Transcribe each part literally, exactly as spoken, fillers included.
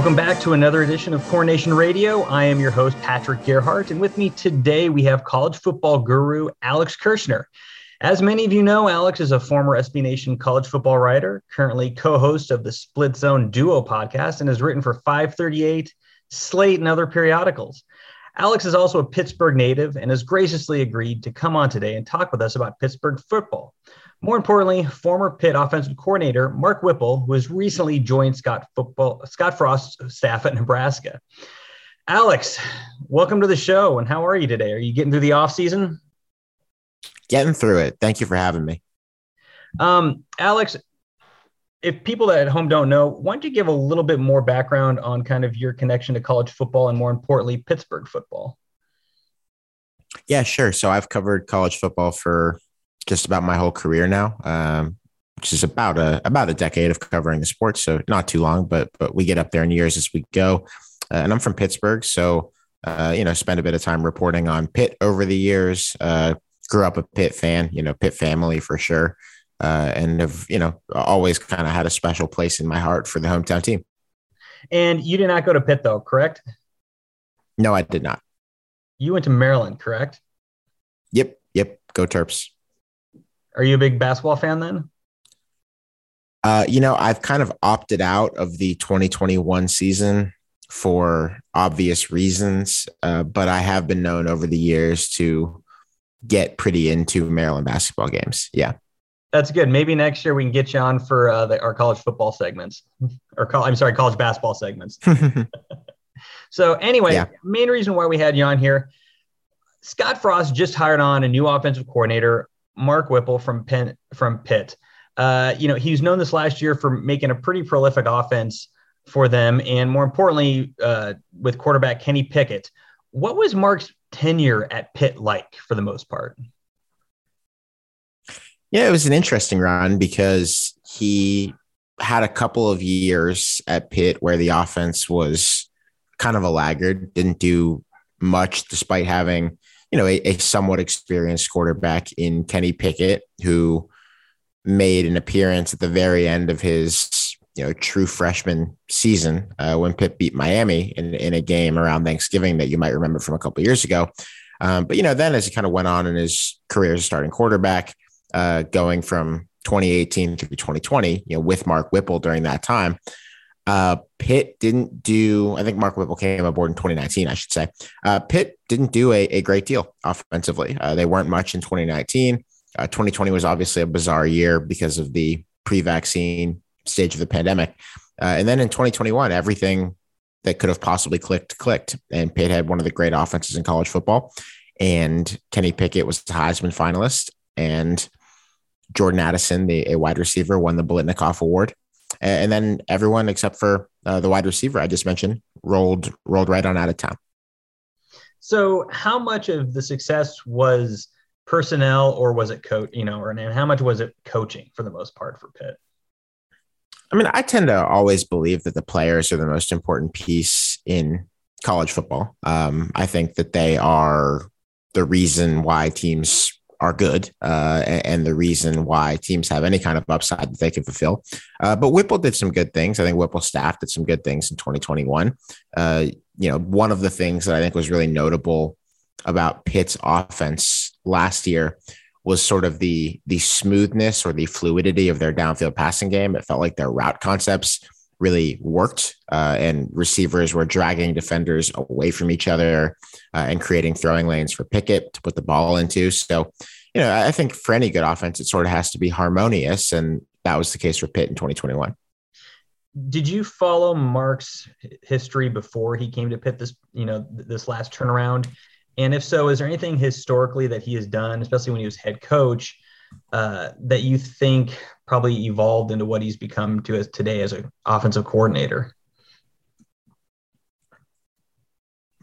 Welcome back to another edition of Coronation Radio. I am your host, Patrick Gerhardt, and with me today we have college football guru Alex Kirshner. As many of you know, Alex is a former S B Nation college football writer, currently co-host of the Split Zone Duo podcast, and has written for five thirty-eight, Slate, and other periodicals. Alex is also a Pittsburgh native and has graciously agreed to come on today and talk with us about Pittsburgh football. More importantly, former Pitt offensive coordinator Mark Whipple, who has recently joined Scott football, Scott Frost's staff at Nebraska. Alex, welcome to the show, and how are you today? Are you getting through the offseason? Getting through it. Thank you for having me. Um, Alex, if people that at home don't know, why don't you give a little bit more background on kind of your connection to college football and more importantly, Pittsburgh football? Yeah, sure. So I've covered college football for just about my whole career now, um, which is about a about a decade of covering the sport. So not too long, but but we get up there in years as we go. Uh, and I'm from Pittsburgh. So, uh, you know, spent a bit of time reporting on Pitt over the years. Uh, grew up a Pitt fan, you know, Pitt family for sure. Uh, and have, you know, always kind of had a special place in my heart for the hometown team. And you did not go to Pitt, though, correct? No, I did not. You went to Maryland, correct? Yep. Yep. Go Terps. Are you a big basketball fan then? Uh, you know, I've kind of opted out of the twenty twenty-one season for obvious reasons, uh, but I have been known over the years to get pretty into Maryland basketball games. Yeah. That's good. Maybe next year we can get you on for uh, the, our college football segments, or co- I'm sorry, college basketball segments. So anyway, yeah. Main reason why we had you on here, Scott Frost just hired on a new offensive coordinator, Mark Whipple from Penn, from Pitt. Uh, you know, he's known this last year for making a pretty prolific offense for them, and more importantly, uh, with quarterback Kenny Pickett. What was Mark's tenure at Pitt like for the most part? Yeah, it was an interesting run because he had a couple of years at Pitt where the offense was kind of a laggard, didn't do much despite having, you know, a, a somewhat experienced quarterback in Kenny Pickett, who made an appearance at the very end of his, you know, true freshman season uh, when Pitt beat Miami in, in a game around Thanksgiving that you might remember from a couple of years ago. Um, but, you know, then as he kind of went on in his career as a starting quarterback, Uh, going from twenty eighteen through twenty twenty, you know, with Mark Whipple during that time, uh, Pitt didn't do, I think Mark Whipple came aboard in twenty nineteen, I should say. Uh, Pitt didn't do a, a great deal offensively. Uh, they weren't much in twenty nineteen. Uh, twenty twenty was obviously a bizarre year because of the pre-vaccine stage of the pandemic. Uh, and then in twenty twenty-one, everything that could have possibly clicked, clicked. And Pitt had one of the great offenses in college football. And Kenny Pickett was the Heisman finalist. And Jordan Addison, the a wide receiver, won the Biletnikoff Award. And then everyone except for uh, the wide receiver I just mentioned rolled rolled right on out of town. So how much of the success was personnel, or was it coach, you know, or and how much was it coaching for the most part for Pitt? I mean, I tend to always believe that the players are the most important piece in college football. Um, I think that they are the reason why teams are good uh, and the reason why teams have any kind of upside that they can fulfill. Uh, but Whipple did some good things. I think Whipple's staff did some good things in twenty twenty-one. Uh, you know, one of the things that I think was really notable about Pitt's offense last year was sort of the, the smoothness or the fluidity of their downfield passing game. It felt like their route concepts really worked uh, and receivers were dragging defenders away from each other uh, and creating throwing lanes for Pickett to put the ball into. So, you know, I think for any good offense, it sort of has to be harmonious. And that was the case for Pitt in twenty twenty-one. Did you follow Mark's history before he came to Pitt this, you know, this last turnaround? And if so, is there anything historically that he has done, especially when he was head coach, Uh, that you think probably evolved into what he's become to as today as an offensive coordinator?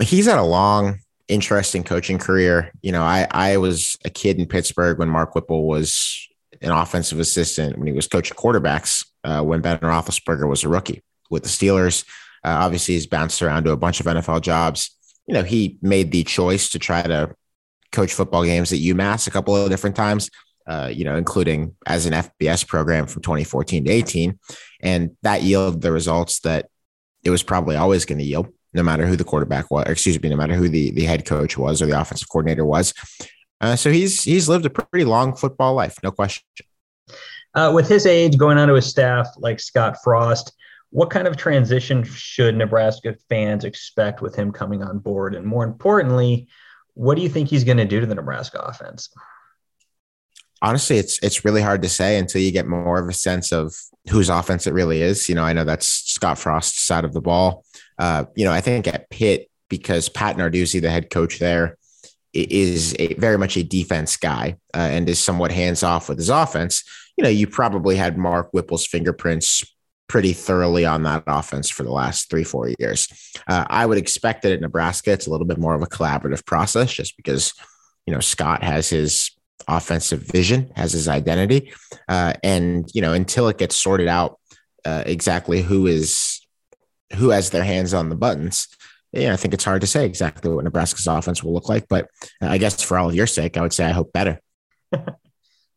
He's had a long, interesting coaching career. You know, I, I was a kid in Pittsburgh when Mark Whipple was an offensive assistant, when he was coaching quarterbacks, uh, when Ben Roethlisberger was a rookie with the Steelers. Uh, obviously, he's bounced around to a bunch of N F L jobs. You know, he made the choice to try to coach football games at UMass a couple of different times. Uh, you know, including as an F B S program from twenty fourteen to eighteen. And that yielded the results that it was probably always going to yield, no matter who the quarterback was, or excuse me, no matter who the, the head coach was or the offensive coordinator was. Uh, so he's he's lived a pretty long football life, no question. Uh, with his age, going onto his staff like Scott Frost, what kind of transition should Nebraska fans expect with him coming on board? And more importantly, what do you think he's going to do to the Nebraska offense? Honestly, it's it's really hard to say until you get more of a sense of whose offense it really is. You know, I know that's Scott Frost's side of the ball. Uh, you know, I think at Pitt, because Pat Narduzzi, the head coach there, is a, very much a defense guy uh, and is somewhat hands-off with his offense. You know, you probably had Mark Whipple's fingerprints pretty thoroughly on that offense for the last three, four years. Uh, I would expect that at Nebraska, it's a little bit more of a collaborative process just because, you know, Scott has his offensive vision, has his identity. Uh, and, you know, until it gets sorted out uh, exactly who is, who has their hands on the buttons, yeah, I think it's hard to say exactly what Nebraska's offense will look like, but I guess for all of your sake, I would say I hope better.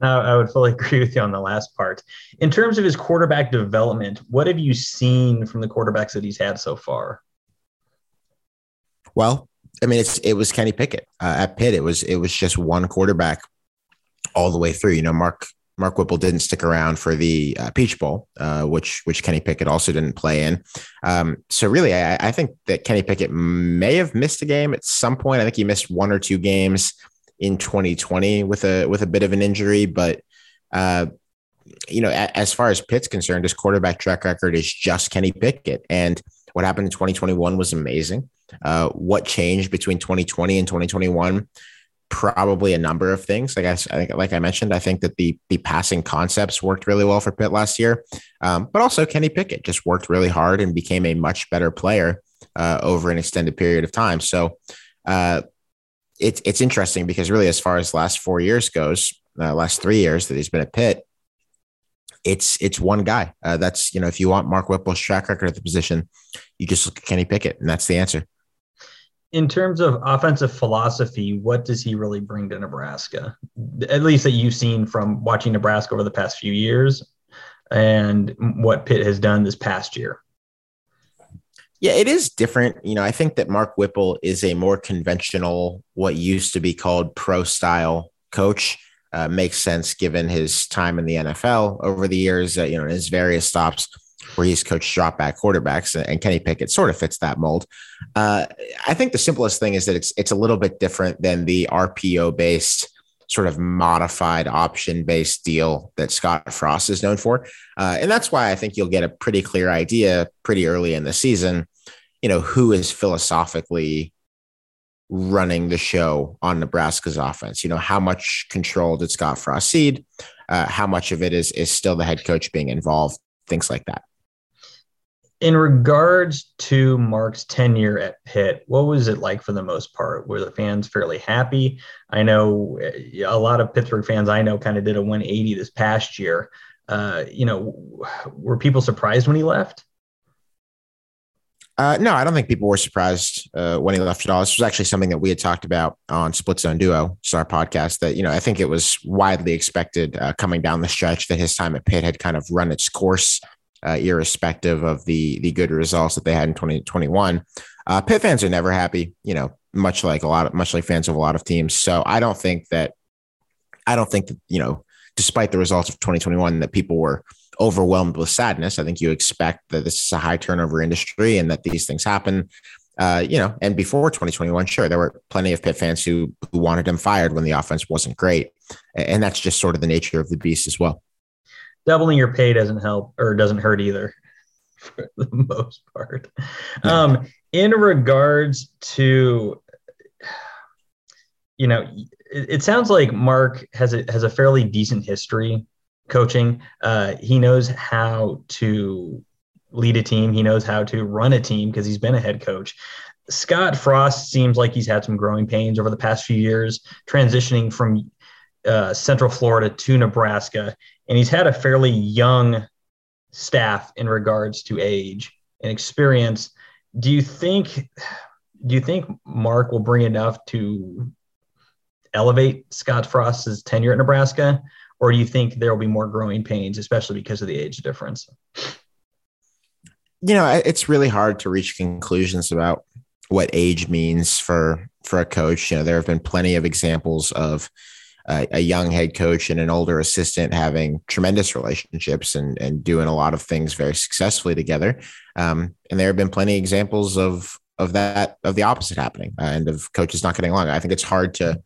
No, I would fully agree with you on the last part. In terms of his quarterback development, what have you seen from the quarterbacks that he's had so far? Well, I mean, it's, it was Kenny Pickett uh, at Pitt. It was, it was just one quarterback all the way through. You know, Mark, Mark Whipple didn't stick around for the uh, Peach Bowl, uh, which, which Kenny Pickett also didn't play in. Um, so really, I, I think that Kenny Pickett may have missed a game at some point. I think he missed one or two games in twenty twenty with a with a bit of an injury, but uh, you know, a, as far as Pitt's concerned, his quarterback track record is just Kenny Pickett, and what happened in twenty twenty-one was amazing. Uh, what changed between twenty twenty and twenty twenty-one? Probably a number of things. Like I, I think, like I mentioned, I think that the the passing concepts worked really well for Pitt last year, um, but also Kenny Pickett just worked really hard and became a much better player uh, over an extended period of time. So. Uh, It's it's interesting because really, as far as last four years goes, uh, last three years that he's been at Pitt, it's it's one guy. Uh, that's, you know, if you want Mark Whipple's track record at the position, you just look at Kenny Pickett, and that's the answer. In terms of offensive philosophy, what does he really bring to Nebraska? At least that you've seen from watching Nebraska over the past few years, and what Pitt has done this past year. Yeah, it is different. You know, I think that Mark Whipple is a more conventional, what used to be called pro style coach. Uh, makes sense given his time in the N F L over the years, uh, you know, in his various stops where he's coached drop back quarterbacks, and Kenny Pickett sort of fits that mold. Uh, I think the simplest thing is that it's, it's a little bit different than the R P O based sort of modified option based deal that Scott Frost is known for. Uh, and that's why I think you'll get a pretty clear idea pretty early in the season, you know, who is philosophically running the show on Nebraska's offense. You know, how much control did Scott Frost cede? Uh, how much of it is, is still the head coach being involved, things like that. In regards to Mark's tenure at Pitt, what was it like for the most part? Were the fans fairly happy? I know a lot of Pittsburgh fans I know kind of did a one eighty this past year. Uh, you know, were people surprised when he left? Uh, no, I don't think people were surprised uh, when he left at all. This was actually something that we had talked about on Split Zone Duo, it's our podcast, that, you know, I think it was widely expected uh, coming down the stretch that his time at Pitt had kind of run its course. Uh, irrespective of the the good results that they had in twenty twenty-one, uh, Pitt fans are never happy. You know, much like a lot of much like fans of a lot of teams. So I don't think that I don't think that, you know, despite the results of twenty twenty-one, that people were overwhelmed with sadness. I think you expect that this is a high turnover industry and that these things happen. Uh, you know, and before twenty twenty-one, sure, there were plenty of Pitt fans who who wanted him fired when the offense wasn't great, and that's just sort of the nature of the beast as well. Doubling your pay doesn't help or doesn't hurt either for the most part. Um, in regards to, you know, it, it sounds like Mark has a, has a fairly decent history coaching. Uh, he knows how to lead a team. He knows how to run a team because he's been a head coach. Scott Frost seems like he's had some growing pains over the past few years, transitioning from uh, Central Florida to Nebraska. And he's had a fairly young staff in regards to age and experience. Do you think, do you think Mark will bring enough to elevate Scott Frost's tenure at Nebraska? Or do you think there'll be more growing pains, especially because of the age difference? you know, it's really hard to reach conclusions about what age means for, for a coach. You know, there have been plenty of examples of uh, a young head coach and an older assistant having tremendous relationships and, and doing a lot of things very successfully together. Um, and there have been plenty of examples of, of that, of the opposite happening uh, and of coaches not getting along. I think it's hard to,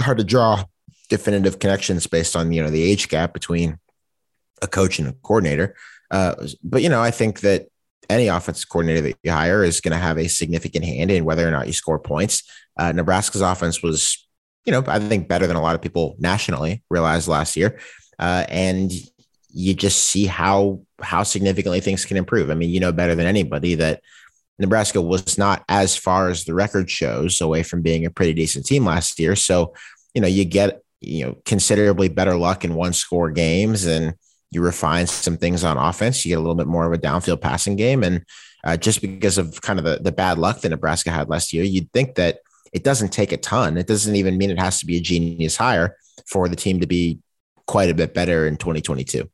hard to draw definitive connections based on, you know, the age gap between a coach and a coordinator. Uh, but, you know, I think that any offensive coordinator that you hire is going to have a significant hand in whether or not you score points. Uh, Nebraska's offense was, you know, I think better than a lot of people nationally realized last year. Uh, and you just see how, how significantly things can improve. I mean, you know, better than anybody that Nebraska was not, as far as the record shows, away from being a pretty decent team last year. So, you know, you get, you know, considerably better luck in one score games, and you refine some things on offense. You get a little bit more of a downfield passing game. And uh, just because of kind of the, the bad luck that Nebraska had last year, you'd think that it doesn't take a ton. It doesn't even mean it has to be a genius hire for the team to be quite a bit better in twenty twenty-two.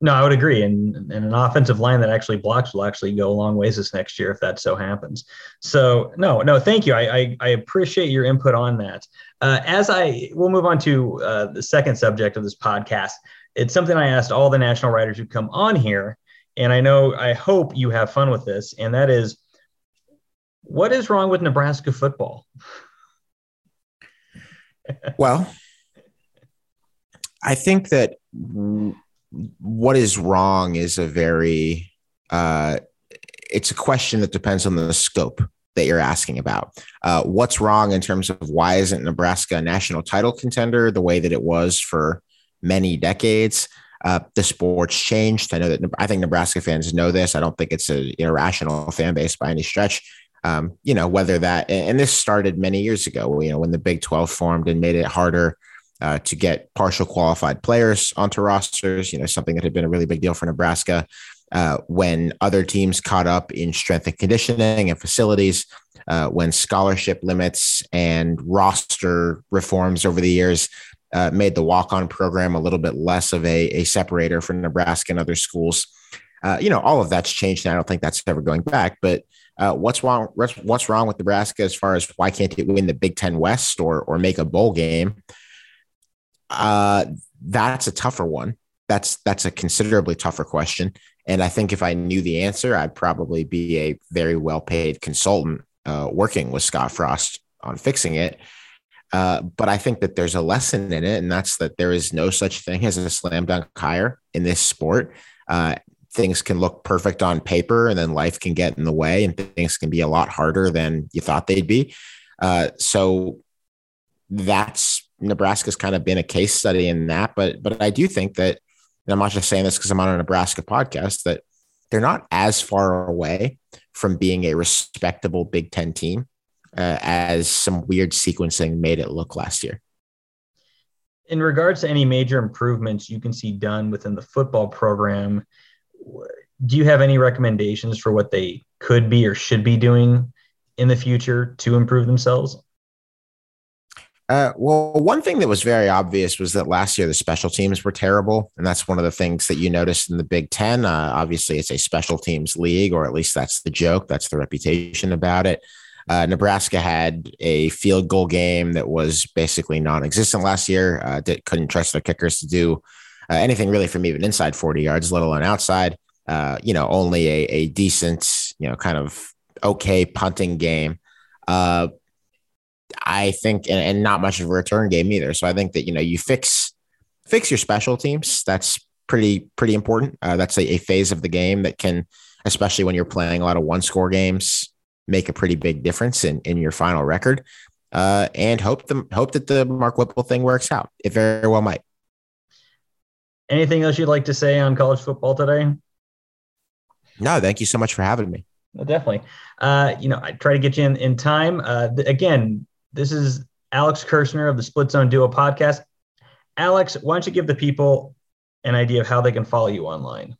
No, I would agree. And, and an offensive line that actually blocks will actually go a long ways this next year if that so happens. So no, no, thank you. I, I, I appreciate your input on that. Uh, as I, we'll move on to uh, the second subject of this podcast. It's something I asked all the national writers who come on here, and I know, I hope you have fun with this. And that is, what is wrong with Nebraska football? Well, I think that what is wrong is a very, uh, it's a question that depends on the scope that you're asking about. Uh, what's wrong in terms of why isn't Nebraska a national title contender the way that it was for many decades? Uh, the sport's changed. I know that I think Nebraska fans know this. I don't think it's an irrational fan base by any stretch. Um, you know, whether that, and this started many years ago, you know, when the Big twelve formed and made it harder uh, to get partial qualified players onto rosters, you know, something that had been a really big deal for Nebraska uh, when other teams caught up in strength and conditioning and facilities, uh, when scholarship limits and roster reforms over the years Uh, made the walk-on program a little bit less of a, a separator for Nebraska and other schools. Uh, you know, all of that's changed, and I don't think that's ever going back. But uh, what's wrong? What's wrong with Nebraska as far as why can't it win the Big Ten West or or make a bowl game? Uh, that's a tougher one. That's that's a considerably tougher question. And I think if I knew the answer, I'd probably be a very well-paid consultant uh, working with Scott Frost on fixing it. Uh, but I think that there's a lesson in it, and that's that there is no such thing as a slam dunk hire in this sport. Uh, things can look perfect on paper, and then life can get in the way, and things can be a lot harder than you thought they'd be. Uh, so that's Nebraska's kind of been a case study in that. But but I do think that, and I'm not just saying this because I'm on a Nebraska podcast, that they're not as far away from being a respectable Big Ten team Uh, as some weird sequencing made it look last year. In regards to any major improvements you can see done within the football program, do you have any recommendations for what they could be or should be doing in the future to improve themselves? Uh, well, one thing that was very obvious was that last year the special teams were terrible, and that's one of the things that you noticed in the Big Ten. Uh, obviously, it's a special teams league, or at least that's the joke. That's the reputation about it. Uh, Nebraska had a field goal game that was basically non-existent last year. Uh, did, couldn't trust their kickers to do uh, anything really from even inside forty yards, let alone outside. Uh, you know, only a, a decent, you know, kind of okay punting game. Uh, I think, and, and not much of a return game either. So I think that, you know, you fix fix your special teams. That's pretty pretty important. Uh, that's a, a phase of the game that can, especially when you're playing a lot of one-score games, make a pretty big difference in, in your final record, uh, and hope them hope that the Mark Whipple thing works out. It very well might. Anything else you'd like to say on college football today? No, thank you so much for having me. Well, definitely. Uh, you know, I try to get you in, in time. Uh, th- again, this is Alex Kirshner of the Split Zone Duo podcast. Alex, why don't you give the people an idea of how they can follow you online?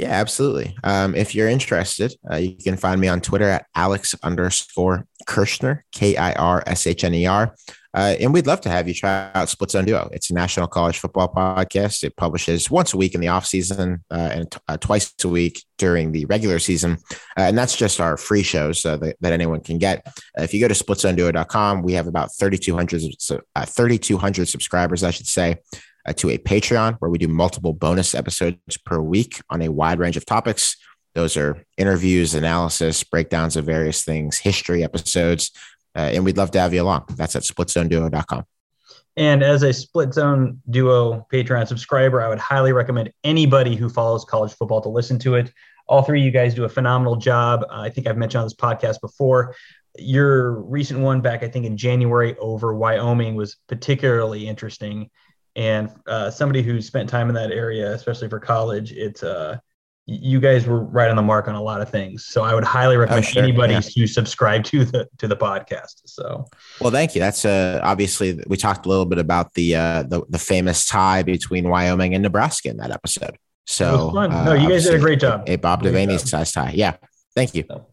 Yeah, absolutely. Um, if you're interested, uh, you can find me on Twitter at Alex underscore Kirshner, K I R S H N E R. Uh, and we'd love to have you try out Split Zone Duo. It's a national college football podcast. It publishes once a week in the offseason uh, and t- uh, twice a week during the regular season. Uh, and that's just our free shows uh, that, that anyone can get. Uh, if you go to split zone duo dot com, we have about thirty-two hundred subscribers, I should say, uh, to a Patreon where we do multiple bonus episodes per week on a wide range of topics. Those are interviews, analysis, breakdowns of various things, history episodes. Uh, and we'd love to have you along. That's at split zone duo dot com. And as a Split Zone Duo Patreon subscriber, I would highly recommend anybody who follows college football to listen to it. All three of you guys do a phenomenal job. Uh, I think I've mentioned on this podcast before. Your recent one back, I think, in January over Wyoming was particularly interesting. And uh, somebody who spent time in that area, especially for college, it's uh, you guys were right on the mark on a lot of things. So I would highly recommend oh, sure. anybody yeah. to subscribe to the to the podcast. So well, thank you. That's uh, obviously we talked a little bit about the uh, the, the famous tie between Wyoming and Nebraska in that episode. So no, you guys did a great job. A Bob Devaney size tie. Yeah, thank you. So.